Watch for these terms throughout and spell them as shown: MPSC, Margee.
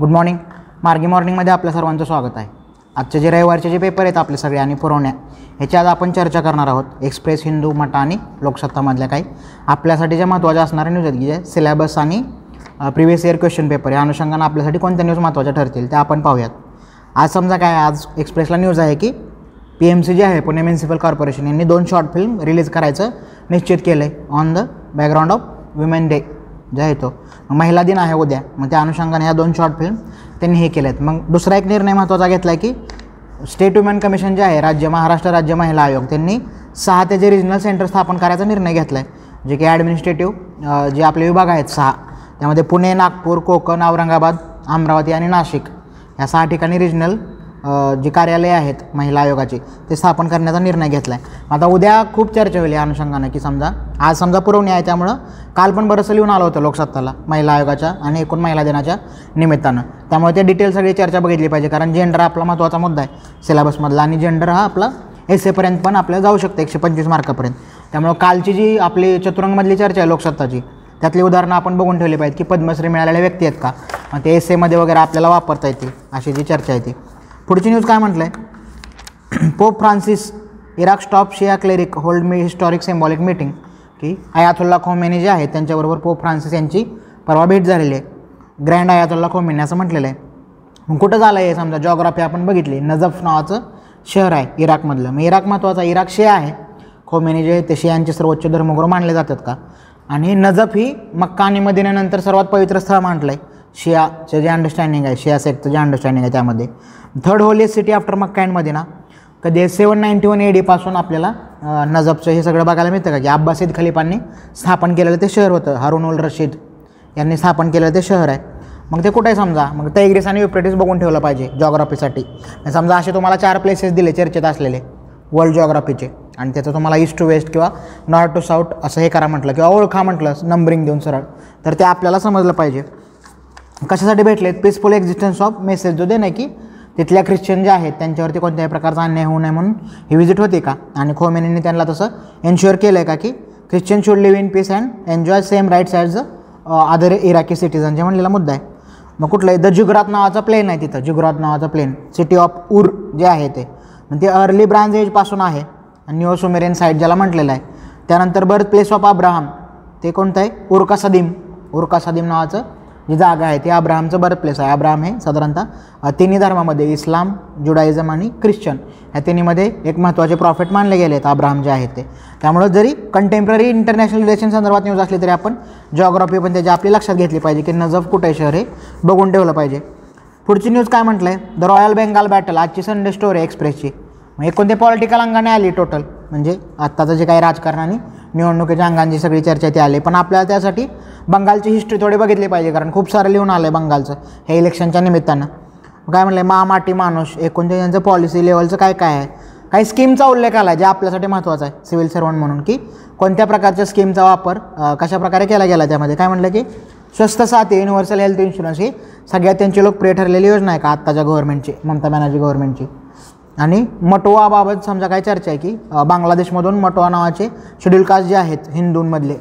Good morning. मार्गी मॉर्निंगमध्ये आपल्या सर्वांचं स्वागत आहे. आजचे जे रविवारचे जे पेपर आहेत आपले सगळे आणि पुरवण्या ह्याची आज आपण चर्चा करणार आहोत. एक्सप्रेस, हिंदू, मटा आणि लोकसत्तामधल्या काही आपल्यासाठी ज्या महत्त्वाच्या असणाऱ्या न्यूज आहेत की जे सिलेबस आणि प्रिव्हियस इयर क्वेश्चन पेपर या अनुषंगानं आपल्यासाठी कोणत्या न्यूज महत्त्वाच्या ठरतील त्या आपण पाहूयात. आज समजा काय, आज एक्सप्रेसला न्यूज आहे की PMC जे आहे पुणे म्युन्सिपल कॉर्पोरेशन यांनी 2 शॉर्ट फिल्म रिलीज करायचं निश्चित केलं आहे on the background of women day जे आहे तो महिला दिन आहे उद्या. मग त्या अनुषंगाने ह्या 2 शॉर्ट फिल्म त्यांनी हे केले आहेत. मग दुसरा एक निर्णय महत्त्वाचा घेतला आहे की स्टेट वुमेन कमिशन जे आहे महाराष्ट्र राज्य महिला आयोग त्यांनी 6 त्याचे रिजनल सेंटर स्थापन करायचा निर्णय घेतला आहे. जे की ॲडमिनिस्ट्रेटिव्ह जे आपले विभाग आहेत 6 त्यामध्ये पुणे, नागपूर, कोकण, औरंगाबाद, अमरावती आणि नाशिक ह्या 6 ठिकाणी रिजनल जी कार्यालये आहेत महिला आयोगाची ते स्थापन करण्याचा निर्णय घेतला आहे. आता उद्या खूप चर्चा होईल या अनुषंगानं की समजा आज समजा पुरवणी आहे त्यामुळं काल पण बरंच लिहून आलं होतं लोकसत्ताला महिला आयोगाच्या आणि एकूण महिला दिनाच्या निमित्तानं. त्यामुळे ते डिटेल सगळी चर्चा बघितली पाहिजे कारण जेंडर आपला महत्त्वाचा मुद्दा आहे सिलेबसमधला आणि जेंडर हा आपला एसेपर्यंत पण आपल्याला जाऊ शकतं 125 मार्कापर्यंत. त्यामुळं कालची जी आपली चतुरंगमधली चर्चा आहे लोकसत्ताची त्यातली उदाहरणं आपण बघून ठेवली पाहिजेत की पद्मश्री मिळालेल्या व्यक्ती आहेत का, ते एसेमध्ये वगैरे आपल्याला वापरता येतील अशी जी चर्चा आहे ती. पुढची न्यूज काय म्हटलं आहे, Pope Francis, Iraq stop Shia cleric hold मी हिस्टॉरिक सिम्बॉलिक मीटिंग. की आयातुल्ला खोमेनी जे आहेत त्यांच्याबरोबर पोप फ्रान्सिस यांची परवा भेट झालेली आहे. ग्रँड आयातुल्ला खोमेनी असं म्हटलेलं आहे. कुठं झालं आहे समजा जॉग्राफी आपण बघितली, नजफ नावाचं शहर आहे इराकमधलं. मग इराक महत्त्वाचा, इराक शिया आहे, खोमेनी जे ते शियांचे सर्वोच्च धर्मगुरू मानले जातात का, आणि नजफ ही मक्का आणि मदिन्यानंतर सर्वात पवित्र स्थळ मानलं आहे शियाचं जे अंडरस्टँडिंग आहे, शिया सेक्टचं जे अंडरस्टँडिंग आहे त्यामध्ये. Third holiest city after Mecca and Medina कधी 791 AD पासून आपल्याला नजफचं हे सगळं बघायला मिळतं का की अब्बासीद खलिफांनी स्थापन केलेलं ते शहर होतं, हारून उल रशीद यांनी स्थापन केलेलं ते शहर आहे. मग ते कुठे आहे समजा, मग तैग्रिस आणि युफ्रेटिस बघून ठेवलं पाहिजे जॉग्राफीसाठी. समजा असे तुम्हाला 4 प्लेसेस दिले चर्चेत असलेले वर्ल्ड जॉग्राफीचे आणि त्याचं तुम्हाला ईस्ट टू वेस्ट किंवा नॉर्थ टू साऊथ असं हे करा म्हटलं किंवा ओळखा म्हटलं नंबरिंग देऊन सरळ, तर ते आपल्याला समजलं पाहिजे. कशासाठी भेटलेत, पीसफुल एक्झिस्टन्स ऑफ मेसेज जो देणं की तिथल्या ख्रिश्चन जे आहेत त्यांच्यावरती कोणत्याही प्रकारचा अन्याय होऊ नये म्हणून ही व्हिजिट होते का, आणि खोमेनींनी त्यांना तसं एन्श्युअर केलं आहे का की Christian should live in peace and enjoy same rights as other Iraqi citizen जे म्हणलेला मुद्दा आहे. मग कुठलं आहे, द जुगरात नावाचा प्लेन आहे तिथं, जुगरात नावाचा प्लेन सिटी ऑफ उर जे आहे ते, म्हणजे अर्ली ब्रांज एजपासून आहे आणि न्यू सुमेरियन साईट ज्याला म्हटलेलं आहे. त्यानंतर बर्थ प्लेस ऑफ अब्राहम ते कोणतं आहे, उरकासदीम, उरकासदीम नावाचं जी जागा आहे ती अब्राहमचं बर्थ प्लेस आहे. अब्राहम हे साधारणतः 3 धर्मामध्ये इस्लाम, जुडायझम आणि ख्रिश्चन ह्या 3मध्ये एक महत्त्वाचे प्रॉफिट मानले गेले आहेत अब्राहम जे आहेत ते. त्यामुळं जरी कंटेम्पररी इंटरनॅशनल रिलेशन संदर्भात न्यूज असली तरी आपण जॉग्राफी पण त्याची आपली लक्षात घेतली पाहिजे की नजफ कुठे शहर हे बघून ठेवलं पाहिजे. पुढची न्यूज काय म्हटलं आहे, द रॉयल बेंगाल बॅटल आजची संडे स्टोरी आहे एक्सप्रेसची. मग कोणते पॉलिटिकल अंगाने आली टोटल, म्हणजे आत्ताचं जे काही राजकारण आणि निवडणुकीच्या अंगांची सगळी चर्चा ती आली, पण आपल्याला त्यासाठी बंगालची हिस्ट्री थोडी बघितली पाहिजे कारण खूप सारं लिहून आलं आहे बंगालचं हे इलेक्शनच्या निमित्तानं. काय म्हटलं, मामाटी माणूस एकोणच्या त्यांचं पॉलिसी लेवलचं काय काय आहे, काही स्कीमचा उल्लेख आला आहे जे आपल्यासाठी महत्त्वाचा आहे सिव्हिल सर्वंट म्हणून की कोणत्या प्रकारच्या स्कीमचा वापर कशाप्रकारे केला गेला. त्यामध्ये काय म्हटलं की स्वस्त साथी युनिव्हर्सल हेल्थ इन्शुरन्स ही सगळ्यात त्यांची लोकप्रिय ठरलेली योजना आहे का आत्ताच्या गव्हर्नमेंटची, ममता बॅनर्जी गव्हर्नमेंटची. आणि मटोवाबाबत समजा काय चर्चा आहे की बांगलादेशमधून मटोवा नावाचे शेड्यूल कास्ट जे आहेत हिंदूंमधले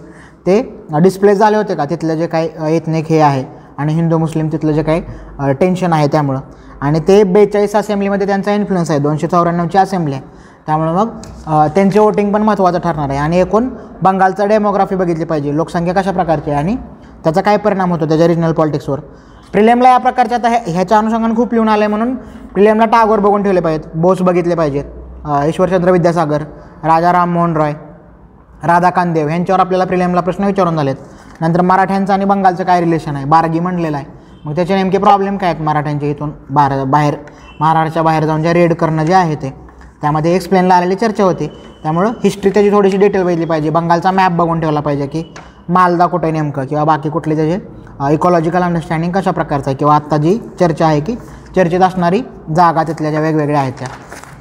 ते डिस्प्लेस झाले होते का, तिथलं जे काही एथनिक हे आहे आणि हिंदू मुस्लिम तिथलं जे काही टेन्शन आहे त्यामुळं, आणि ते 42 असेंब्लीमध्ये त्यांचा इन्फ्लुअन्स आहे, 294ची असेंब्ली आहे. त्यामुळे मग त्यांचे वोटिंग पण महत्त्वाचं ठरणार आहे. आणि एकूण बंगालचा डेमोग्राफी बघितली पाहिजे, लोकसंख्या कशा प्रकारची आहे आणि त्याचा काय परिणाम होतो त्याच्या रिजनल पॉलिटिक्सवर. प्रिलियमला या प्रकारच्या आता ह्याच्या अनुषंगाने खूप लिहून आलं आहे म्हणून प्रिलियमला टागोर बघून ठेवले पाहिजेत, बोस बघितले पाहिजेत, ईश्वरचंद्र विद्यासागर, राजा राममोहन रॉय, राधाकांत देव ह्यांच्यावर आपल्याला प्रिलियमला प्रश्न विचारून झालेत. नंतर मराठ्यांचं आणि बंगालचं काय रिलेशन आहे, बार्गी म्हणलेलं आहे, मग त्याचे नेमके प्रॉब्लेम काय आहेत मराठ्यांचे इथून बाहेर महाराष्ट्राच्या बाहेर जाऊन जे रेड करणं जे आहे ते, त्यामध्ये एक्सप्लेनला आलेली चर्चा होती. त्यामुळं हिस्ट्री त्याची थोडीशी डिटेल बघितली पाहिजे, बंगालचा मॅप बघून ठेवला पाहिजे की मालदा कुठे नेमकं किंवा बाकी कुठले त्याचे इकॉलॉजिकल अंडरस्टँडिंग कशा प्रकारचं आहे किंवा आत्ता जी चर्चा आहे की चर्चेत असणारी जागा तिथल्या ज्या वेगवेगळ्या आहेत त्या.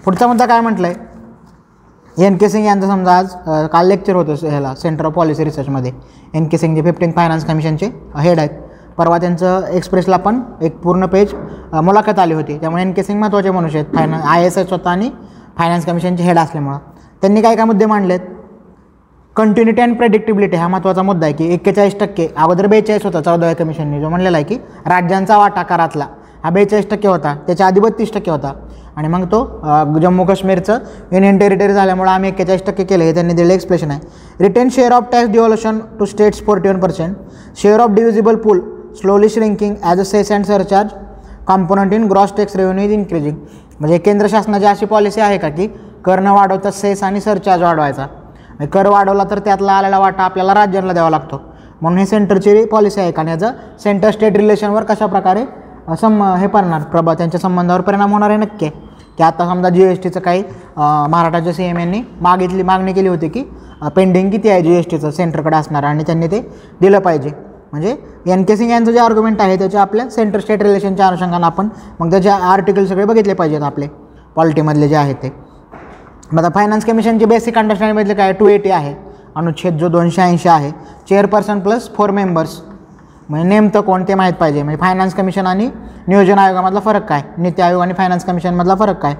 पुढचा मुद्दा काय म्हटलं आहे, NK सिंग यांचं समजा आज काल लेक्चर होतं ह्याला सेंटर ऑफ पॉलिसी रिसर्चमध्ये. NK सिंग जे 15th फायनान्स कमिशनचे हेड आहेत, परवा त्यांचं एक्सप्रेसला पण एक पूर्ण पेज मुलाखत आली होती. त्यामुळे NK सिंग महत्त्वाचे मनुष्य आहेत, IAS स्वतः आणि फायनान्स कमिशनचे हेड असल्यामुळं त्यांनी काय काय मुद्दे मांडलेत. कंटिन्युटी अँड प्रेडिक्टेबिलिटी हा महत्त्वाचा मुद्दा आहे की 41% अगोदर 42 होता 14व्या कमिशनने जो म्हणलेला आहे की राज्यांचा वाटा करातला हा 42% होता, त्याच्या आधी 32% होता आणि मग तो जम्मू काश्मीरचं युनियन टेरिटरी झाल्यामुळे आम्ही 41% केलं हे त्यांनी दिलेलं एक्सप्लेशन आहे. Return share of tax devolution to states 41%, share of divisible pool slowly shrinking as a cess and surcharge component in gross tax revenue is increasing. म्हणजे केंद्र शासनाची अशी पॉलिसी आहे का की कर न वाढवता सेस आणि सरचार्ज वाढवायचा, कर वाढवला तर त्यातला आलेला वाटा आपल्याला राज्यांना द्यावा लागतो, म्हणून हे सेंटरची पॉलिसी आहे. आणि याचा सेंटर स्टेट रिलेशनवर कशाप्रकारे हे पडणार प्रभाव, त्यांच्या संबंधावर परिणाम होणार आहे नक्की. की आता समजा GSTचं काही महाराष्ट्राच्या CM यांनी मागणी केली होती की पेंडिंग किती आहे GSTचं सेंटरकडे असणार आणि त्यांनी ते दिलं पाहिजे. म्हणजे NK सिंग यांचं जे आर्ग्युमेंट आहे त्याच्या आपल्या सेंटर स्टेट रिलेशनच्या अनुषंगानं आपण मग त्याचे आर्टिकल सगळे बघितले पाहिजेत आपले पॉलिटीमधले जे आहेत ते. मग आता फायनान्स कमिशनची बेसिक अंडरस्टँडिंगमधले काय 280 आहे अनुच्छेद जो 280 आहे, चेअरपर्सन प्लस 4 मेंबर्स. म्हणजे नेमकं कोण ते माहीत पाहिजे. म्हणजे फायनान्स कमिशन आणि नियोजन आयोगामधला फरक काय, नीती आयोग आणि फायनान्स कमिशनमधला फरक काय.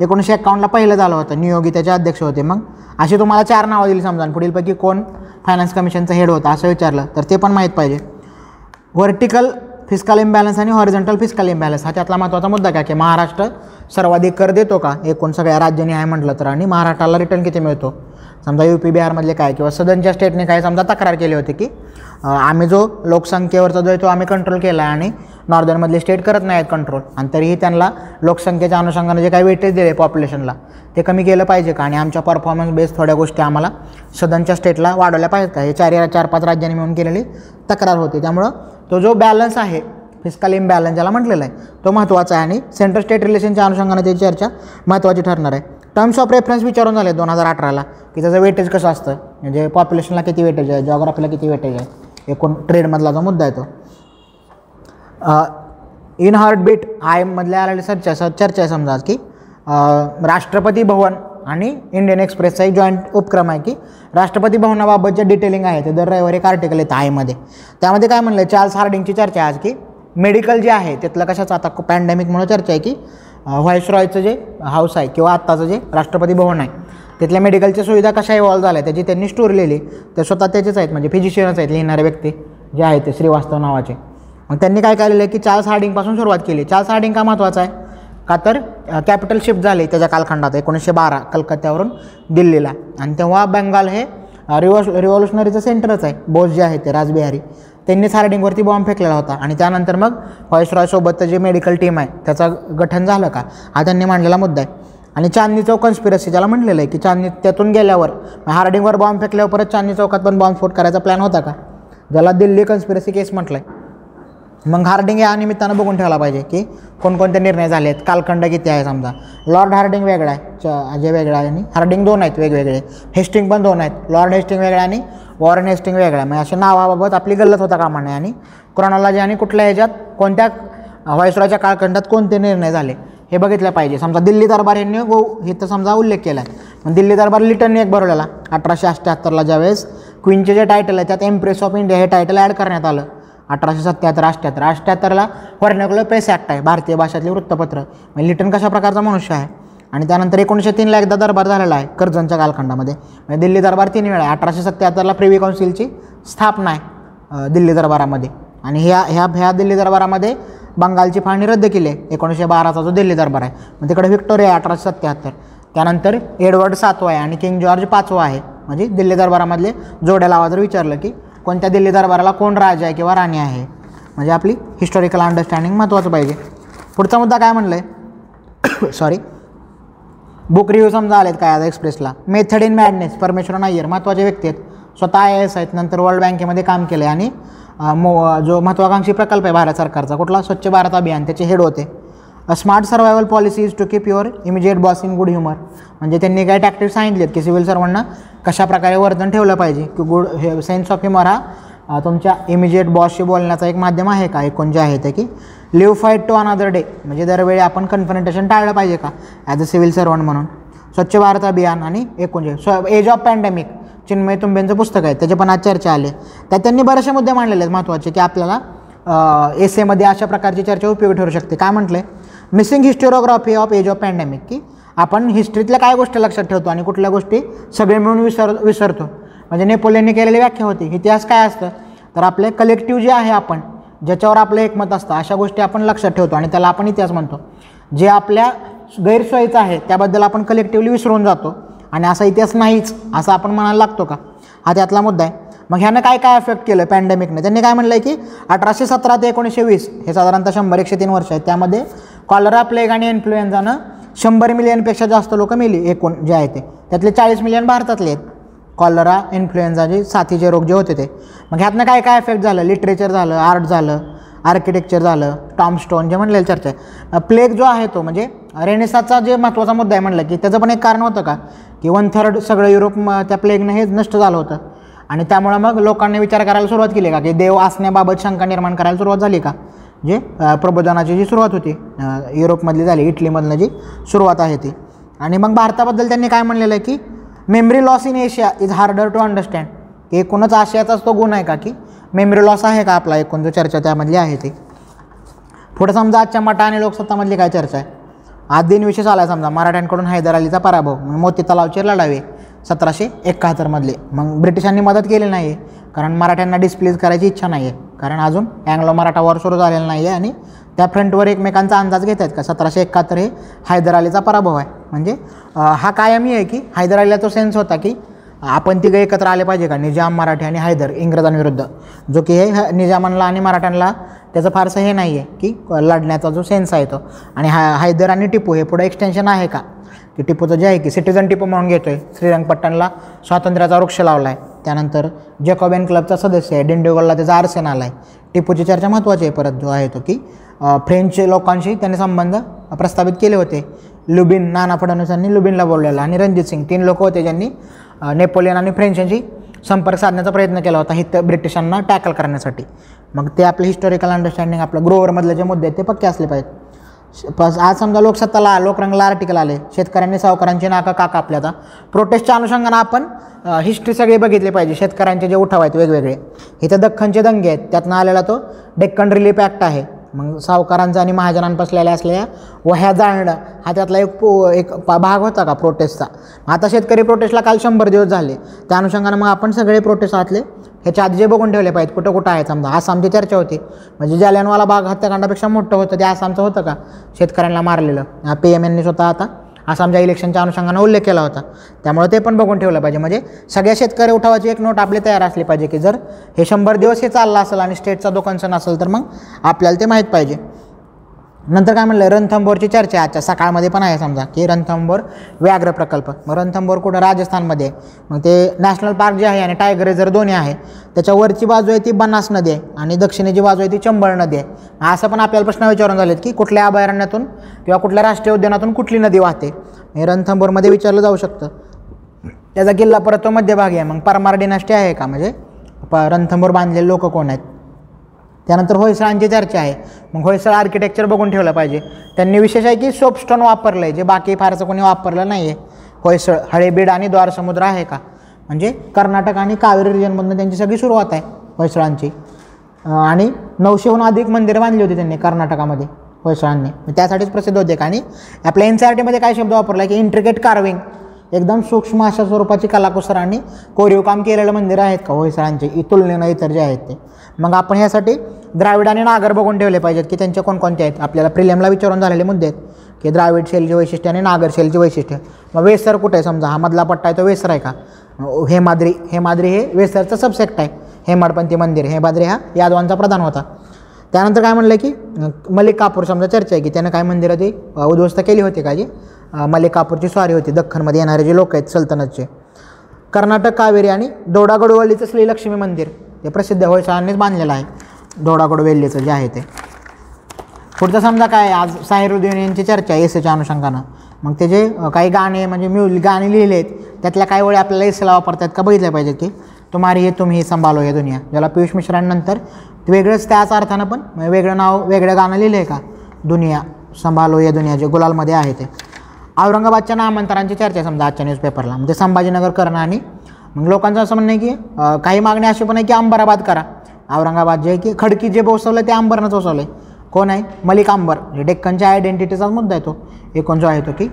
1951ला पहिलं झालं होतं, नियोगी त्याचे अध्यक्ष होते. मग अशी तुम्हाला 4 नावं दिली समजा पुढीलपैकी कोण फायनान्स कमिशनचा हेड होता असं विचारलं तर ते पण माहीत पाहिजे. व्हर्टिकल फिस्कल इम्बॅलन्स आणि हॉरिझॉन्टल फिस्कल इम्बॅलन्स हा त्यातला महत्त्वाचा मुद्दा काय की महाराष्ट्र सर्वाधिक कर देतो का एकूण सगळ्या राज्यांनी आहे म्हटलं तर, आणि महाराष्ट्राला रिटर्न किती मिळतो. समजा UP बिहारमधले काय किंवा सदनच्या स्टेटने काय समजा तक्रार केली होती की आम्ही जो लोकसंख्येवरचा जो आहे तो आम्ही कंट्रोल केला आणि नॉर्दर्नमधले स्टेट करत नाहीत कंट्रोल, आणि तरीही त्यांना लोकसंख्येच्या अनुषंगाने जे काही वेटेज दिले पॉप्युलेशनला ते कमी केलं पाहिजे का, आणि आमच्या परफॉर्मन्स बेस्ड थोड्या गोष्टी आम्हाला सदनच्या स्टेटला वाढवल्या पाहिजेत का, हे 4-5 राज्यांनी मिळून केलेली तक्रार होती. त्यामुळं तो जो बॅलन्स आहे फिस्कल इम्बॅलन्स ज्याला म्हटलेला आहे तो महत्त्वाचा आहे आणि सेंटर स्टेट रिलेशनच्या अनुषंगाने त्याची चर्चा महत्त्वाची ठरणार आहे. टर्म्स ऑफ रेफरन्स विचारून झाले 2018ला की त्याचं वेटेज कसं असतं, म्हणजे पॉप्युलेशनला किती वेटेज आहे, जॉग्राफीला किती वेटेज आहे, एकूण ट्रेडमधला जो मुद्दा आहे तो. इन हार्टबीट IM मधल्या आलेली चर्चा आहे समजा की राष्ट्रपती भवन आणि इंडियन एक्सप्रेसचा एक जॉईंट उपक्रम आहे की राष्ट्रपती भवनाबाबत जे डिटेलिंग आहे ते दर रविवारी एक आर्टिकल येतं IMमध्ये. त्यामध्ये काय म्हणलं चार्ल्स हार्डिंगची चर्चा आहे आज की मेडिकल जे आहे त्यातलं कशाचं आता पॅन्डेमिकमुळे चर्चा आहे की व्हाईसरॉयचं जे हाऊस आहे किंवा आत्ताचं जे राष्ट्रपती भवन आहे तिथल्या मेडिकलच्या सुविधा कशा इव्हॉल्व झाल्या त्याची त्यांनी स्टोरी लिहिली. ते स्वतः त्याचेच आहेत म्हणजे फिजिशियनच आहेत लिहिणारे व्यक्ती जे आहेत ते श्रीवास्तव नावाचे. मग त्यांनी काय काय लिहिलं की चार्ल्स हार्डिंगपासून सुरुवात केली. चार्ल्स हार्डिंग का महत्त्वाचा आहे का तर कॅपिटल शिफ्ट झाली त्याच्या कालखंडात 1912 कलकत्त्यावरून दिल्लीला, आणि तेव्हा बंगाल हे रिव्हॉल्युशनरीचं सेंटरच आहे. बोस जे आहेत ते राजबिहारी त्यांनीच हार्डिंगवरती बॉम्ब फेकलेला होता आणि त्यानंतर मग व्हाईसरॉयसोबतचं जे मेडिकल टीम आहे त्याचं गठन झालं का हा त्यांनी मांडलेला मुद्दा आहे. आणि चांदनी चौक कन्स्पिरसी ज्याला म्हटलेलं आहे की चांदनी त्यातून गेल्यावर हार्डिंगवर बॉम्ब फेकल्यावर परत चांदनी चौकात पण बॉम्बस्फोट करायचा प्लॅन होता का ज्याला दिल्ली कन्स्पिरसी केस म्हटलं आहे. मग हार्डिंग या निमित्तानं बघून ठेवला पाहिजे की कोणकोणते निर्णय झाले आहेत, कालखंड किती आहे. समजा लॉर्ड हार्डिंग वेगळा आहे जे वेगळा आहे आणि हार्डिंग 2 आहेत वेगवेगळे, हेस्टिंग पण 2 आहेत, लॉर्ड हेस्टिंग वेगळा आणि वॉरन हेस्टिंग वेगळा. म्हणजे अशा नावाबाबत आपली गल्लत होता कामा नये आणि क्रोनॉलॉजी आणि कुठल्या ह्याच्यात कोणत्या व्हाईसरॉयच्या कालखंडात कोणते निर्णय झाले हे बघितलं पाहिजे. समजा दिल्ली दरबार यांनी इथं समजा उल्लेख केला आहे. दिल्ली दरबार लिटनने एक भरवलेला 1878ला ज्यावेळेस क्वीनचे जे टायटल आहे त्यात एम्प्रेस ऑफ इंडिया हे टायटल ॲड करण्यात आलं 1877-78 व्हर्नॅक्युलर प्रेस ॲक्ट आहे भारतीय भाषेतले वृत्तपत्र. म्हणजे लिटन कशा प्रकारचा मनुष्य आहे. आणि त्यानंतर 1903ला एकदा दरबार झालेला आहे कर्जनच्या कालखंडामध्ये. म्हणजे दिल्ली दरबार 3 वेळा आहे. 1877ला प्रिव्ही कौन्सिलची स्थापना आहे दिल्ली दरबारामध्ये आणि ह्या दिल्ली दरबारामध्ये बंगालची फाळणी रद्द केली आहे 1912चा जो दिल्ली दरबार आहे. मग तिकडे व्हिक्टोरिया आहे 1877. त्यानंतर एडवर्ड 7वा आहे आणि किंग जॉर्ज 5वा आहे. म्हणजे दिल्ली दरबारामधले जोड्या लावा जर विचारलं की कोणत्या दिल्ली दरबाराला कोण राजा आहे किंवा राणी आहे. म्हणजे आपली हिस्टॉरिकल अंडरस्टँडिंग महत्त्वाचं पाहिजे. पुढचा मुद्दा काय म्हणलं आहे बुक रिव्ह्यू समजा आलेत काय आज एक्सप्रेसला method in madness Parameswaran Iyer महत्त्वाचे व्यक्ती आहेत, स्वतः IAS आहेत, नंतर वर्ल्ड बँकेमध्ये काम केलं आहे आणि जो महत्त्वाकांक्षी प्रकल्प आहे भारत सरकारचा कुठला स्वच्छ भारत अभियान त्याचे हेड होते. Smart survival policies to keep your immediate boss in good humour. म्हणजे त्यांनी काय टॅक्टिक्स सांगितलेत की सिव्हिल सर्वांना कशाप्रकारे वर्तन ठेवलं पाहिजे की गुड हे सेन्स ऑफ ह्युमर हा तुमच्या इमिजिएट बॉसशी बोलण्याचा एक माध्यम आहे का. एकूण जे आहे ते की live fight to another day म्हणजे दरवेळी आपण कन्फरंटेशन टाळलं पाहिजे का ॲज अ सिव्हिल सर्वंट म्हणून. स्वच्छ भारत अभियान आणि एकूण जे एज ऑफ पॅन्डेमिक चिन्मय तुंबेंचं पुस्तक आहे त्याचे पण आज चर्चा आली. त्यात त्यांनी बरेचसे मुद्दे मांडलेले आहेत महत्त्वाचे की आपल्याला एसेमध्ये अशा प्रकारची चर्चा उपयोगी ठरू शकते. काय म्हटलं आहे missing historiography of age of pandemic की आपण हिस्ट्रीतल्या काय गोष्टी लक्षात ठेवतो आणि कुठल्या गोष्टी सगळे मिळून विसरतो. म्हणजे नेपोलियनने केलेली व्याख्या होती. इतिहास काय असतं तर आपले कलेक्टिव्ह जे आहे आपण ज्याच्यावर आपलं एकमत असतं अशा गोष्टी आपण लक्षात ठेवतो आणि त्याला आपण इतिहास म्हणतो. जे आपल्या गैरसोयीचं आहे त्याबद्दल आपण कलेक्टिव्हली विसरून जातो आणि असा इतिहास नाहीच असं आपण म्हणायला लागतो का, हा त्यातला मुद्दा आहे. मग ह्यानं काय काय अफेक्ट केलं पॅन्डेमिकने, त्यांनी काय म्हणलं आहे की 1817 ते 1920 हे साधारणतः 100-103 वर्ष आहेत, त्यामध्ये कॉलरा प्लेग आणि इन्फ्लुएन्झानं 100 मिलियनपेक्षा जास्त लोकं मेली एकूण जे आहे ते, त्यातले 40 मिलियन भारतातले आहेत. कॉलरा इन्फ्लुएन्झा जे साथीचे रोग जे होते ते. मग ह्यातनं काय काय अफेक्ट झालं, लिटरेचर झालं, आर्ट झालं, आर्किटेक्चर झालं, टॉमस्टोन जे म्हणलेलं चर्चा आहे. प्लेग जो आहे तो म्हणजे रेनेसाचा जे महत्त्वाचा मुद्दा आहे म्हणलं की त्याचं पण एक कारण होतं का की 1/3 सगळं युरोप त्या प्लेगनं हे नष्ट झालं होतं आणि त्यामुळं मग लोकांनी विचार करायला सुरुवात केली का की देव असण्याबाबत शंका निर्माण करायला सुरुवात झाली का, जे प्रबोधनाची जी सुरुवात होती युरोपमधली झाली, इटलीमधनं जी सुरुवात आहे ती. आणि मग भारताबद्दल त्यांनी काय म्हणलेलं आहे की memory loss in Asia is harder to understand, की एकूणच आशियाचाच तो गुण आहे का की मेमरी लॉस आहे का आपला एकूण जो चर्चा त्यामधली आहे ती. पुढे समजा आजच्या मटा आणि लोकसत्तामधली काय चर्चा आहे, आज दिनविशेष आला समजा मराठ्यांकडून हैदर अलीचा पराभव, मोती तलावचे लढावे 1771 मधले. मग ब्रिटिशांनी मदत केली नाही आहे कारण मराठ्यांना डिस्प्लेस करायची इच्छा नाही आहे, कारण अजून अँग्लो मराठा वॉर सुरू झालेला नाही आहे आणि त्या फ्रंटवर एकमेकांचा अंदाज घेत आहेत का 1771 हे हैदर अलीचा पराभव आहे. म्हणजे हा कायमी आहे की हैदर अलीला तो सेन्स होता की आपण तिघं एकत्र आले पाहिजे का, निजाम मराठे आणि हैदर इंग्रजांविरुद्ध, जो की हे निजामांना आणि मराठ्यांना त्याचं फारसं हे नाही आहे की लढण्याचा जो सेन्स आहे तो. आणि हैदर आणि टिपू हे पुढे एक्सटेन्शन आहे का की टिपूचं जे आहे की सिटीजन टिपू म्हणून घेतो आहे, श्रीरंगपट्टणला स्वातंत्र्याचा वृक्ष लावला आहे, त्यानंतर जॅकोबियन क्लबचा सदस्य आहे, डिंडोगलला त्याचा आर्सेनल आहे. टिपूची चर्चा महत्त्वाची आहे परत जो आहे तो की फ्रेंच लोकांशी त्याने संबंध प्रस्थापित केले होते. लुबिन, नाना फडणवीसांनी लुबिनला बोललेला आणि रणजित सिंग 3 लोक होते ज्यांनी नेपोलियन आणि फ्रेंचांशी संपर्क साधण्याचा प्रयत्न केला होता हित ब्रिटिशांना टॅकल करण्यासाठी. मग ते आपलं हिस्टॉरिकल अंडरस्टँडिंग, आपलं ग्रोवरमधले जे मुद्दे आहेत ते पक्के असले पाहिजेत. आज समजा लोकसत्ताला लोकरंगला आर्टिकल आले, शेतकऱ्यांनी सावकारांची नाका का कापल्या, आता प्रोटेस्टच्या अनुषंगानं आपण हिस्ट्री सगळी बघितली पाहिजे, शेतकऱ्यांचे जे उठाव आहेत वेगवेगळे. इथं दख्खनचे दंगे आहेत, त्यातनं आलेला तो डेक्कन रिलीफ ॲक्ट आहे. मग सावकारांचा आणि महाजनांपासलेल्या असलेल्या वह्या जाळणं हा त्यातला एक भाग होता का प्रोटेस्टचा. आता शेतकरी प्रोटेस्टला काल 100 दिवस झाले, त्या अनुषंगानं मग आपण सगळे प्रोटेस्ट आतले ह्याच्या आधी जे बघून ठेवले पाहिजेत कुठं कुठं आहेत. समजा आसामची चर्चा होती, म्हणजे जालियनवाला बाग हत्याकांडापेक्षा मोठं होतं ते आसामचं होतं का, शेतकऱ्यांना मारलेलं. PM यांनी स्वतः आता आसामच्या इलेक्शनच्या अनुषंगानं उल्लेख केला होता, त्यामुळे ते पण बघून ठेवलं पाहिजे. म्हणजे सगळ्या शेतकरी उठावाची एक नोट आपली तयार असली पाहिजे की जर हे 100 दिवस हे चाललं असेल आणि स्टेटचा जो कन्सर्न असेल तर मग आपल्याला ते माहीत पाहिजे. नंतर काय म्हणलं, रणथंबोरची चर्चा आजच्या सकाळमध्ये पण आहे समजा की रणथंबोर व्याघ्र प्रकल्प. मग रणथंबोर कुठं, राजस्थानमध्ये. मग ते नॅशनल पार्क जे आहे आणि टायगर रिझर्व दोन्ही आहे, त्याच्यावरची बाजू आहे ती बनास नदी आहे आणि दक्षिणेची बाजू आहे ती चंबळ नदी आहे. असं पण आपल्याला प्रश्न विचारून झालेत की कुठल्या अभयारण्यातून किंवा कुठल्या राष्ट्रीय उद्यानातून कुठली नदी वाहते, हे रणथंबोरमध्ये विचारलं जाऊ शकतं. त्याचा किल्ला परत तो मध्यभागी आहे, मग परमार डिनास्टी आहे का, म्हणजे रणथंबोर बांधलेले लोक कोण आहेत. त्यानंतर होयसळांची चर्चा आहे, मग होयसळ आर्किटेक्चर बघून ठेवलं पाहिजे. त्यांनी विशेष आहे की सोपस्टोन वापरलं आहे जे बाकी फारसं कोणी वापरलं नाही आहे. होयसळ, हळेबीड आणि द्वारसमुद्र आहे का, म्हणजे कर्नाटक आणि कावेरी रिजनमधून त्यांची सगळी सुरुवात आहे होयसळांची. आणि 900हून अधिक मंदिरं बांधली होती त्यांनी कर्नाटकामध्ये होयसळांनी, त्यासाठीच प्रसिद्ध होते का. आणि आपल्या NCERTमध्ये काय शब्द वापरला की इंट्रिकेट कार्विंग, एकदम सूक्ष्म अशा स्वरूपाची कलाकुसर आणि कोरीव काम केलेलं मंदिरं आहेत का होयसळांचे तुलनेनं इतर जे आहेत ते. मग आपण ह्यासाठी द्राविड आणि नागर बघून ठेवले पाहिजेत की त्यांचे कोणकोणते आहेत, आपल्याला प्रिलियमला विचारून झालेले मुद्दे आहेत की द्राविड शैलीचे वैशिष्ट्य आणि नागर शैलीचे वैशिष्ट्य. मग वेसर कुठे आहे, समजा हा मधला पट्टा आहे तो वेसर आहे का. हेमाद्री, हेमाद्री हे वेसरचं सबसेक्ट आहे, हेमाडपंथी मंदिर. हेमाद्री हा यादवांचा प्रधान होता. त्यानंतर काय म्हणलं की मलिक कापूर, समजा चर्चा आहे की त्यानं काय मंदिरं ती उद्ध्वस्त केली होती का, जी मलिक कापूरची स्वारी होती दख्खनमध्ये येणारे जे लोक आहेत सल्तनतचे. कर्नाटक कावेरी आणि दोडागडवल्लीचं श्रीलक्ष्मी मंदिर हे प्रसिद्ध होयसळांनीच बांधलेलं आहे दोडागडवल्लीचं जे आहे ते. पुढचं समजा काय, आज साहिरुद्दीन यांची चर्चा आहे एसच्या अनुषंगानं. मग ते जे काही गाणे म्हणजे गाणे लिहिले आहेत त्यातल्या काही वेळी आपल्याला एसला वापरतात का बघितलं पाहिजे की तुम्हारी हे तुम्ही संभालो हे दुनिया, ज्याला पियुष मिश्रांनंतर वेगळंच त्याच अर्थानं पण वेगळं नाव वेगळं गाणं लिहिलं आहे का, दुनिया संभालो हे दुनिया जे गुलालमध्ये आहे ते. औरंगाबादच्या नामांतरांची चर्चा समजा आजच्या न्यूजपेपरला, म्हणजे संभाजीनगर करणं. आणि मग लोकांचं असं म्हणणं आहे की काही मागणी अशी पण आहे की अंबराबाद करा, औरंगाबाद जे आहे की खडकी जे बसवलं ते अंबरनंच बसवलं आहे. कोण आहे? मलिक अंबर. म्हणजे डेक्कनच्या आयडेंटिटीचा मुद्दा आहे तो. एकूण जो आहे तो की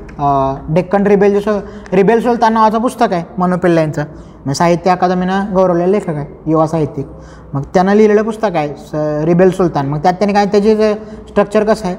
डेक्कन रिबेल सुलतान नावाचं पुस्तक आहे मनु पिल्लाईंचं. म्हणजे साहित्य अकादमीनं गौरवलेलं लेखक आहे, युवा साहित्यिक. मग त्यानं लिहिलेलं पुस्तक आहे रिबेल सुलतान. मग त्यात त्याने काय, त्याची स्ट्रक्चर कसं आहे,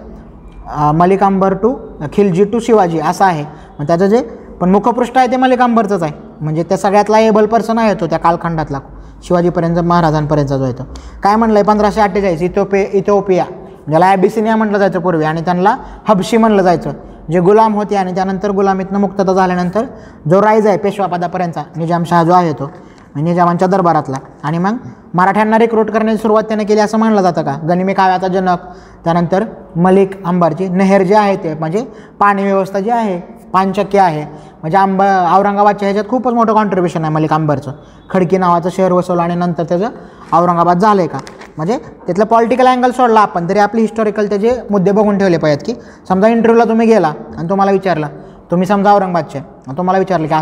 मलिक अंबर टू खिलजी टू शिवाजी असं आहे. मग त्याचं जे पण मुखपृष्ठ आहे ते मलिक अंबरचंच आहे. म्हणजे त्या सगळ्यातला एबल पर्सन आहे तो त्या कालखंडातला, शिवाजीपर्यंत महाराजांपर्यंतचा जो आहे तो. काय म्हणलं आहे 1548 इथिओपिया, ज्याला ॲबिसिनिया म्हटलं जायचं पूर्वी आणि त्यांना हबशी म्हणलं जायचं, जे गुलाम होते आणि त्यानंतर गुलामीतनं मुक्तता झाल्यानंतर जो राईज आहे पेशवापदापर्यंतचा निजामशाह जो आहे तो निजामांच्या दरबारातला. आणि मग मराठ्यांना रिक्रूट करण्याची सुरुवात त्याने केली असं म्हणलं जातं का. गनिमी काव्याचा जनक, त्यानंतर मलिक अंबरची नहेर जे आहे ते म्हणजे पाणी व्यवस्था जी आहे पाणचक्की आहे. म्हणजे औरंगाबादच्या ह्याच्यात खूपच मोठं कॉन्ट्रीब्युशन आहे मलिक अंबरचं. खडकी नावाचं शहर वसवलं आणि नंतर त्याचं औरंगाबाद झालं आहे का. म्हणजे त्यातलं पॉलिटिकल अँगल सोडला आपण तरी आपली हिस्टॉरिकल त्याचे मुद्दे बघून ठेवले पाहिजेत. की समजा इंटरव्ह्यूला तुम्ही गेला आणि तुम्हाला विचारलं, तुम्ही समजा औरंगाबादचे, तुम्हाला विचारलं की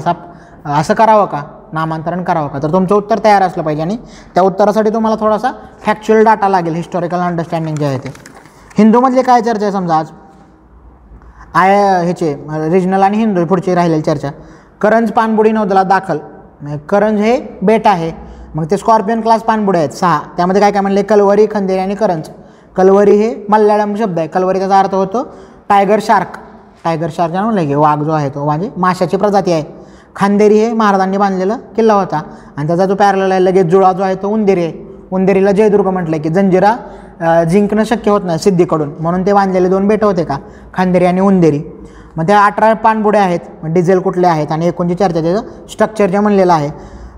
असं करावं का, नामांतरण करावं का, तर तुमचं उत्तर तयार असलं पाहिजे. आणि त्या उत्तरासाठी तुम्हाला थोडासा फॅक्च्युअल डाटा लागेल, हिस्टॉरिकल अंडरस्टँडिंग जे आहे ते. हिंदूमधले काय चर्चा आहे समजा आज ह्याचे रिजनल आणि हिंदू पुढची राहिलेली चर्चा. करंज पाणबुडी नौदलात दाखल. करंज हे बेट आहे, मग ते स्कॉर्पियन क्लास पाणबुड्या आहेत 6. त्यामध्ये काय काय म्हणले, कलवरी, खंदेरी आणि करंज. कलवरी हे मल्याळम शब्द आहे. कलवरी त्याचा अर्थ होतो टायगर शार्क. टायगर शार्क म्हणलं की वाघ जो आहे तो म्हणजे माशाची प्रजाती आहे. खंदेरी हे महाराजांनी बांधलेला किल्ला होता आणि त्याचा जो पॅरल आहे लगेच जुळा जो आहे तो उंदेरी आहे. उंदेरीला जयदुर्ग म्हटलं की जंजिरा जिंकणं शक्य होत नाही सिद्धीकडून, म्हणून ते बांधलेले 2 बेटं होते का, खांदेरी आणि उंदेरी. मग त्या 18 पाणबुड्या आहेत, डिझेल कुठले आहेत आणि एकूण जी चर्चा त्याचं स्ट्रक्चर जे म्हणलेलं आहे.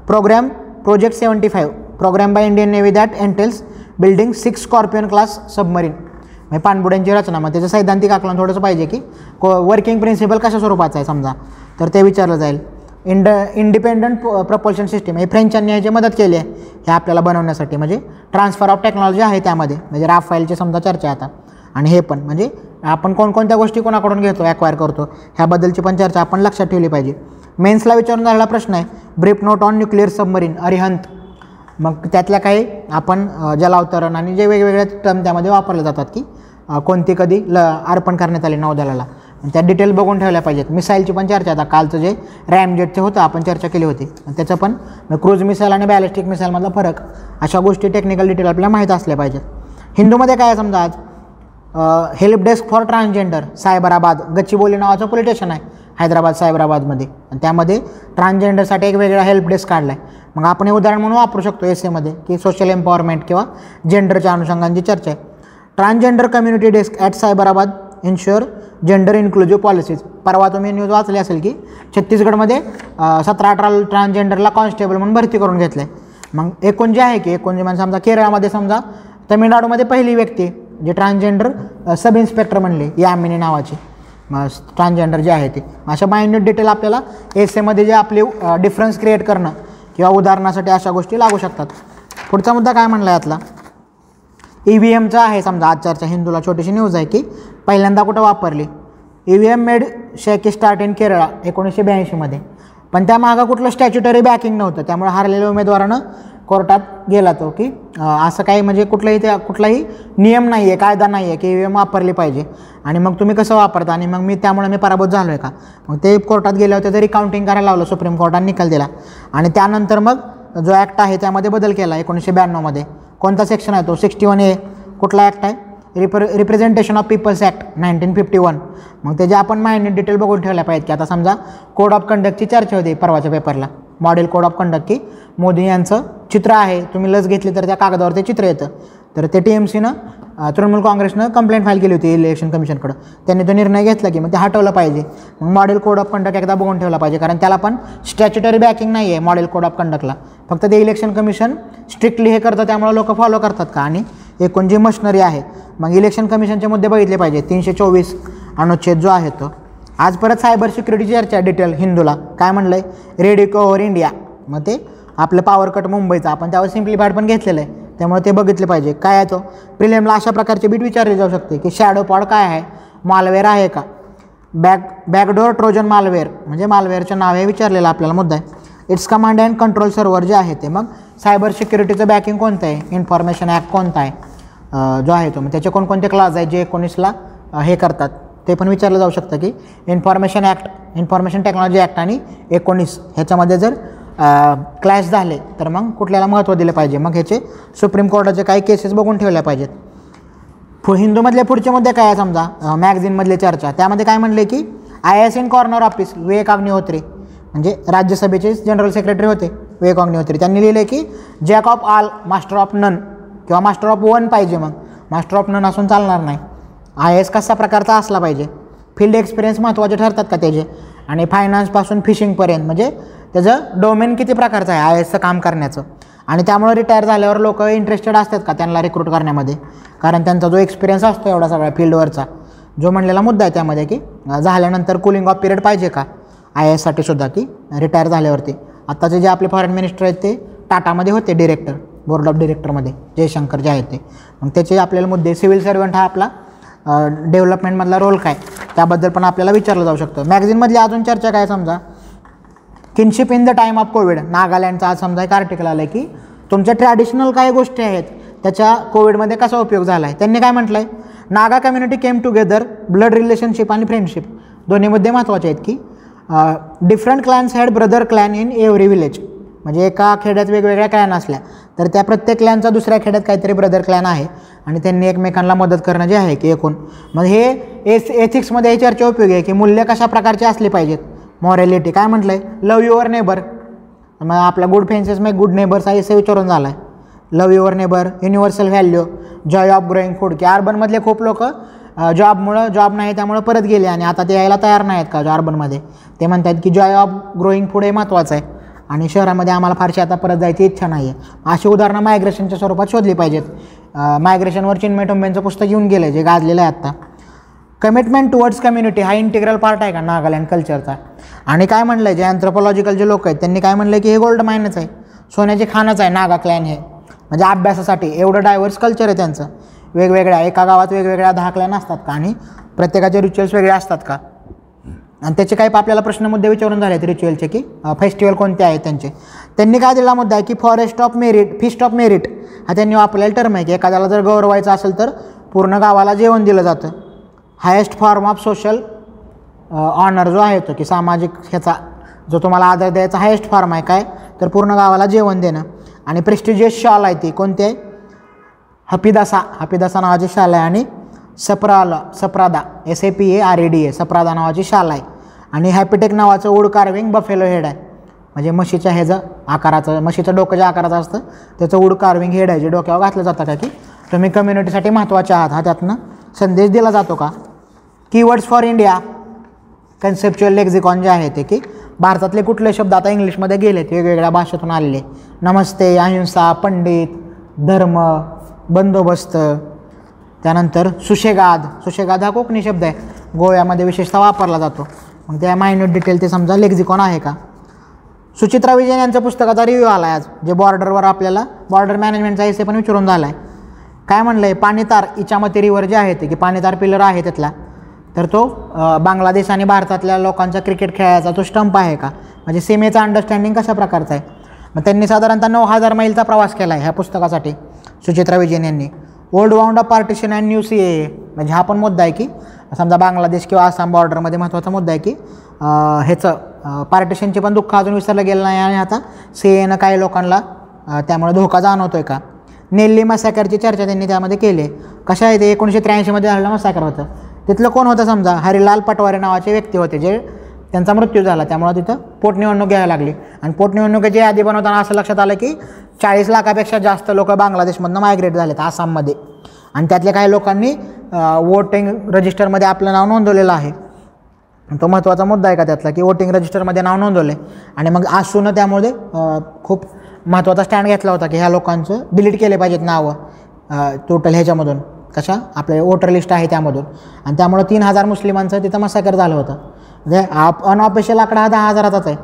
Program project 75 program by Indian navy that entails building 6 scorpion class submarine. म्हणजे पाणबुड्यांची रचना. मग त्याचं सैद्धांतिक आकलन थोडंसं पाहिजे की वर्किंग प्रिन्सिपल कशा स्वरूपाचं आहे समजा, तर ते विचारलं जाईल. इंडिपेंडंट प्रपल्शन सिस्टीम हे फ्रेंचांनी ह्याची मदत केली आहे हे आपल्याला बनवण्यासाठी. म्हणजे ट्रान्सफर ऑफ टेक्नॉलॉजी आहे त्यामध्ये, म्हणजे राफेलची समजा चर्चा आता. आणि हे पण म्हणजे आपण कोणकोणत्या गोष्टी कोणाकडून घेतो, ॲक्वायर करतो, ह्याबद्दलची पण चर्चा आपण लक्षात ठेवली पाहिजे. मेन्सला विचारून झालेला प्रश्न आहे brief note on nuclear submarine Arihant. मग त्यातल्या काही आपण जलावतरण आणि जे वेगवेगळे टर्म त्यामध्ये वापरले जातात की कोणती कधी अर्पण करण्यात आली नौदलाला, त्या डिटेल बघून ठेवल्या पाहिजेत. मिसाईलची पण चर्चा आता कालचं जे रॅमजेटचं होतं आपण चर्चा केली होती त्याचं पण. क्रूज मिसाईल आणि बॅलिस्टिक मिसाईलमधला फरक, अशा गोष्टी टेक्निकल डिटेल आपल्याला माहीत असल्या पाहिजेत. हिंदूमध्ये काय समजा आज help desk for transgender Cyberabad. Gachibowli नावाचं पोलीस स्टेशन आहे हैदराबाद सायबराबादमध्ये आणि त्यामध्ये ट्रान्सजेंडरसाठी एक वेगळा हेल्प डेस्क काढला आहे. मग आपण हे उदाहरण म्हणून वापरू शकतो एसेमध्ये की सोशल एम्पॉवरमेंट किंवा जेंडरच्या अनुषंगांची चर्चा आहे. Transgender community desk at Cyberabad ensure gender inclusive policies. परवा तुम्ही न्यूज वाचली असेल की छत्तीसगडमध्ये 17-18 ट्रान्सजेंडरला कॉन्स्टेबल म्हणून भरती करून घेतलं आहे. मग एकूण जे आहे की एकूण जे म्हणजे समजा केरळमध्ये समजा तमिळनाडूमध्ये पहिली व्यक्ती जे ट्रान्सजेंडर सब इन्स्पेक्टर म्हणले यामिनी नावाची ट्रान्सजेंडर जे आहे ते. अशा मायन्यूट डिटेल आपल्याला एसेमध्ये जे आपले डिफरन्स क्रिएट करणं किंवा उदाहरणासाठी अशा गोष्टी लागू शकतात. पुढचा मुद्दा काय म्हणला यातला EVMचा आहे समजा आज चर्चा. हिंदूला छोटीशी न्यूज आहे की पहिल्यांदा कुठं वापरली EVM made shaky start in Kerala 1982 पण त्यामागं कुठलं स्टॅच्युटरी बॅकिंग नव्हतं, त्यामुळे हारलेल्या उमेदवारानं कोर्टात गेला तो की असं काही म्हणजे कुठलाही नियम नाही आहे, कायदा नाही आहे की EVM वापरली पाहिजे आणि मग तुम्ही कसं वापरता आणि मग त्यामुळे मी पराभूत झालो आहे का. मग ते कोर्टात गेले होते तरी काउंटिंग करायला लावलं, सुप्रीम कोर्टाने निकाल दिला आणि त्यानंतर मग जो ॲक्ट आहे त्यामध्ये बदल केला 1992 कोणता सेक्शन आहे तो 61A कुठला ॲक्ट आहे रिप्रेझेंटेशन ऑफ पीपल्स ॲक्ट 1951. मग त्याचे आपण मायन्यूट डिटेल बघून ठेवल्या पाहिजेत की आता समजा कोड ऑफ कंडक्टची चर्चा होती परवाच्या पेपरला, मॉडेल कोड ऑफ कंडक्ट की मोदी यांचं चित्र आहे, तुम्ही लस घेतली तर त्या कागदावर ते चित्र येतं. तर ते TMCनं तृणमूल काँग्रेसनं कंप्लेंट फाईल केली होती इलेक्शन कमिशनकडं, त्यांनी तो निर्णय घेतला की मग ते हटवलं पाहिजे. मग मॉडेल कोड ऑफ कंडक्ट एकदा बघून ठेवला पाहिजे कारण त्याला पण स्टॅच्युटरी बॅकिंग नाही आहे मॉडेल कोड ऑफ कंडक्टला, फक्त ते इलेक्शन कमिशन स्ट्रिक्टली हे करतं त्यामुळे लोक फॉलो करतात का. आणि एकूण जी मशनरी आहे मग इलेक्शन कमिशनचे मुद्दे बघितले पाहिजे 324 अनुच्छेद जो आहे तो. आज परत सायबर सिक्युरिटीची चर्चा डिटेल हिंदूला. काय म्हणलं आहे रेडिको ओव्हर इंडिया. मग ते आपलं पॉवर कट मुंबईचं आपण त्यावर सिम्प्लिफाईड पण घेतलेलं आहे त्यामुळे ते बघितले पाहिजे. काय आहे तो प्रिलिमला अशा प्रकारचे बीट विचारले जाऊ शकते की शॅडो पॉड काय आहे, मालवेअर आहे का, बॅकडोअर ट्रोजन मालवेअर म्हणजे मालवेअरचं नाव हे विचारलेलं आपल्याला मुद्दा आहे. It's command and control server जे आहे ते. मग सायबर सिक्युरिटीचं बॅकिंग कोणतं आहे, इन्फॉर्मेशन ॲक्ट कोणता आहे, जो आहे तो, मग त्याचे कोणकोणते क्लास आहेत जे 19ला हे करतात ते पण विचारलं जाऊ शकतं की information act, information technology act आणि 19 ह्याच्यामध्ये जर क्लॅश झाले तर मग कुठल्याला महत्त्व दिलं पाहिजे. मग ह्याचे सुप्रीम कोर्टाचे काही केसेस बघून ठेवल्या पाहिजेत. हिंदूमधले पुढचे मुद्दे काय आहे, समजा मॅगझिनमधले चर्चा, त्यामध्ये काय म्हणले की IAS in corner office Vivek Agnihotri म्हणजे राज्यसभेचे जनरल सेक्रेटरी होते विवेक अग्निहोत्री, त्यांनी लिहिले की jack of all master of none किंवा मास्टर ऑफ वन पाहिजे. मग मास्टर ऑफ नन असून चालणार नाही, IAS कसा प्रकारचा असला पाहिजे, फील्ड एक्सपिरियन्स महत्त्वाचे ठरतात का त्याचे, आणि फायनान्सपासून फिशिंगपर्यंत म्हणजे त्याचं डोमेन किती प्रकारचं आहे IASचं काम करण्याचं, आणि त्यामुळे रिटायर झाल्यावर लोक इंटरेस्टेड असतात का त्यांना रिक्रूट करण्यामध्ये, कारण त्यांचा जो एक्सपिरियन्स असतो एवढा सगळ्या फील्डवरचा जो म्हणलेला मुद्दा आहे त्यामध्ये की झाल्यानंतर कुलिंग ऑफ पिरियड पाहिजे का IASसाठी सुद्धा की रिटायर झाल्यावरती. आत्ताचे जे आपले फॉरेन मिनिस्टर आहेत ते टाटामध्ये होते डिरेक्टर, बोर्ड ऑफ डिरेक्टरमध्ये जयशंकर जे आहेत ते, मग त्याचे आपल्याला मुद्दे, सिव्हिल सर्वंट हा आपला डेव्हलपमेंटमधला रोल काय त्याबद्दल पण आपल्याला विचारलं जाऊ शकतं. मॅगझिनमधली अजून चर्चा काय, समजा kinship in the time of Covid, नागालँडचा आज समजा एक आर्टिकल आलं की तुमच्या ट्रॅडिशनल काही गोष्टी आहेत त्याच्या कोविडमध्ये कसा उपयोग झाला आहे. त्यांनी काय म्हटलं आहे, Naga community came together, blood relationship आणि फ्रेंडशिप दोन्ही मुद्दे महत्त्वाचे आहेत की different clans had brother clan in every village, म्हणजे एका खेड्यात वेगवेगळ्या क्लॅन असल्या तर त्या प्रत्येक क्लॅनचा दुसऱ्या खेड्यात काहीतरी ब्रदर क्लॅन आहे आणि त्यांनी एकमेकांना मदत करणं जे आहे की एकूण. मग हे एथिक्समध्ये हे चर्चा उपयोगी आहे की मूल्य कशा प्रकारचे असले पाहिजेत, मॉरॅलिटी. काय म्हटलं आहे, लव युअर नेबर, मग आपला गुड फेन्सेस मग गुड नेबर्स आहे असं विचारून झाला आहे, love your neighbour, universal value, joy of growing food, की अर्बनमधले खूप लोक जॉब नाही त्यामुळे परत गेले आणि आता ते यायला तयार नाहीत का अर्बनमध्ये, ते म्हणतात की जॉय ऑफ ग्रोईंग फूड हे महत्त्वाचं आहे आणि शहरामध्ये आम्हाला फारशी आता परत जायची इच्छा नाही आहे. अशी उदाहरणं मायग्रेशनच्या स्वरूपात शोधली पाहिजेत. मायग्रेशनवर चिन्मय टोंबेंचं पुस्तक येऊन गेलं आहे जे गाजलेलं आहे आत्ता. कमिटमेंट टुवर्ड्स कम्युनिटी हा इंटिग्रल पार्ट आहे का नागालँड कल्चरचा. आणि काय म्हणलं आहे जे अँथ्रोपॉलॉजिकल जे लोक आहेत त्यांनी काय म्हणलं की हे गोल्ड मायनच आहे, सोन्याचे खाणच आहे नागा क्लॅन हे, म्हणजे अभ्यासासाठी एवढं डायव्हर्स कल्चर आहे त्यांचं. वेगवेगळ्या एका गावात वेगवेगळ्या 10 क्लॅन असतात का आणि प्रत्येकाचे रिच्युअल्स वेगळे असतात का, आणि त्याचे काही आपल्याला प्रश्न मुद्दे विचारून झाले आहेत रिच्युअलचे की फेस्टिवल कोणते आहेत त्यांचे. त्यांनी काय दिला मुद्दा आहे की forest of merit, feast of merit हा त्यांनी वापरलेला टर्म आहे की एखाद्याला जर गौरवायचं असेल तर पूर्ण गावाला जेवण दिलं जातं. Highest form of social honour जो आहे तो की सामाजिक ह्याचा जो तुम्हाला आदर द्यायचा हायेस्ट फॉर्म आहे काय तर पूर्ण गावाला जेवण देणं. आणि प्रेस्टिजियस शॉल आहे ती कोणती आहे, हफिदासा नावाची शाल आहे आणि सप्रादा SAPARADA सप्रादा नावाची शाल आहे. आणि हॅपीटेक नावाचं वूड कार्विंग बफेलो हेड आहे म्हणजे म्हशीच्या ह्याचं आकाराचं, म्हशीचं डोकं ज्या आकाराचं असतं त्याचं वूड कार्विंग हेड आहे जे डोक्यावर घातलं जातं का की तुम्ही कम्युनिटीसाठी महत्त्वाचे आहात हा त्यातनं संदेश दिला जातो का. Keywords for India conceptual lexicon जे आहे ते की भारतातले कुठले शब्द आता इंग्लिशमध्ये गेलेत वेगवेगळ्या भाषेतून आलेले, नमस्ते, अहिंसा, पंडित, धर्म, बंदोबस्त, त्यानंतर सुशेगाद. सुशेगाद हा कोकणी शब्द आहे, गोव्यामध्ये विशेषतः वापरला जातो. मग त्या मायन्यूट डिटेल ते समजा लेक्झिकॉन आहे का. सुचित्रा विजयन यांच्या पुस्तकाचा रिव्ह्यू आला आहे आज जे बॉर्डरवर आपल्याला बॉर्डर मॅनेजमेंटचा एसे पण विचारून झाला आहे. काय म्हणलं आहे, पाणीतार इचामती रिव्हर जे आहे ते की पाणीतार पिलर आहे त्यातला, तर तो बांगलादेश आणि भारतातल्या लोकांचा क्रिकेट खेळायचा तो स्टंप आहे का, म्हणजे सीमेचा अंडरस्टँडिंग कशा प्रकारचा आहे. मग त्यांनी साधारणतः 9000 मैलचा प्रवास केला आहे ह्या पुस्तकासाठी सुचित्रा विजयन यांनी. Old bound of partition and new CAA म्हणजे हा पण मुद्दा आहे की समजा बांगलादेश किंवा आसाम बॉर्डरमध्ये महत्त्वाचा मुद्दा आहे की ह्याचं पार्टिशनचे पण दुःख अजून विसरलं गेलं नाही आणि आता CAAनं काही लोकांना त्यामुळे धोका जाणवतो आहे का. नेल्ली मसॅकरची चर्चा त्यांनी त्यामध्ये केली आहे. कशा आहे ते 1983मध्ये झालेला मसॅकर होतं, तिथलं कोण होतं समजा हरिलाल पटवारी नावाचे व्यक्ती होते जे त्यांचा मृत्यू झाला त्यामुळे तिथं पोटनिवडणूक घ्यावी लागली. आणि पोटनिवडणुकीची यादी बनवताना असं लक्षात आलं की 40 लाखापेक्षा जास्त लोक बांगलादेशमधनं मायग्रेट झालेत आसाममध्ये, आणि त्यातल्या काही लोकांनी वोटिंग रजिस्टरमध्ये आपलं नाव नोंदवलेलं आहे. तो महत्त्वाचा मुद्दा आहे का त्यातला की वोटिंग रजिस्टरमध्ये नाव नोंदवले आणि मग आसूनं त्यामुळे खूप महत्त्वाचा स्टँड घेतला होता की ह्या लोकांचं डिलीट केले पाहिजेत नावं टोटल ह्याच्यामधून कशा आपल्या वोटर लिस्ट आहे त्यामधून, आणि त्यामुळे 3000 मुस्लिमांचं तिथं मसाकर झालं होतं. म्हणजे अनऑफिशियल आकडा हा 10,000चाच आहे.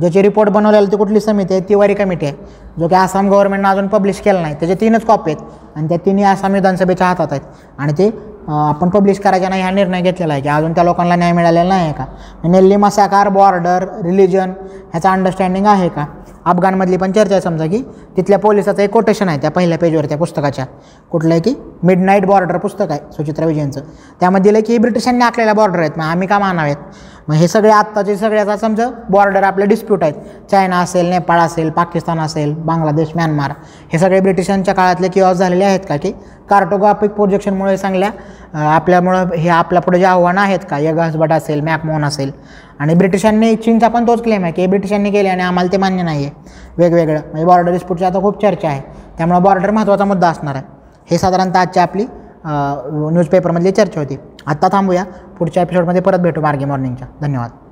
ज्याची रिपोर्ट बनवलेला ती कुठली समिती आहे, तिवारी कमिटी आहे, जो की आसाम गव्हर्नमेंटनं अजून पब्लिश केला नाही. त्याचे 3च कॉपी आहेत आणि त्या 3ही आसाम विधानसभेच्या हातात आहेत आणि ते आपण पब्लिश करायचा नाही हा निर्णय घेतलेला आहे की अजून त्या लोकांना न्याय मिळालेला नाही आहे का. नेल्ली मसाकार, बॉर्डर, रिलिजन ह्याचा अंडरस्टँडिंग आहे का. अफगाणमधली पण चर्चा आहे समजा की तिथल्या पोलिसाचं एक कोटेशन आहे त्या पहिल्या पेजवर त्या पुस्तकाच्या, कुठलं आहे की मिडनाईट बॉर्डर पुस्तक आहे सुचित्रा विजयांचं, त्यामध्ये दिलं की हे ब्रिटिशांनी आखलेल्या बॉर्डर आहेत, मग आम्ही का मानावेत. मग हे सगळे आत्ताचे सगळ्याचा समजा बॉर्डर आपले डिस्प्यूट आहेत, चायना असेल, नेपाळ असेल, पाकिस्तान असेल, बांगलादेश, म्यानमार, हे सगळे ब्रिटिशांच्या काळातले किऑस झालेले आहेत का, की कार्टोग्राफिक प्रोजेक्शनमुळे चांगल्या आपल्यामुळं हे आपल्या पुढे जे आव्हानं आहेत का, यगासभट असेल, मॅकमोहन असेल. आणि ब्रिटिशांनी चीनचा पण तोच क्लेम आहे की ब्रिटिशांनी केले आणि आम्हाला ते मान्य नाही आहे वेगवेगळं. म्हणजे बॉर्डर डिस्प्यूटची आता खूप चर्चा आहे, त्यामुळे बॉर्डर महत्त्वाचा मुद्दा असणार आहे. हे साधारणतः आजची आपली न्यूजपेपरमधली चर्चा होती. आत्ता थांबूया, पुढच्या एपिसोडमध्ये परत भेटू मार्गी मॉर्निंगच्या. धन्यवाद.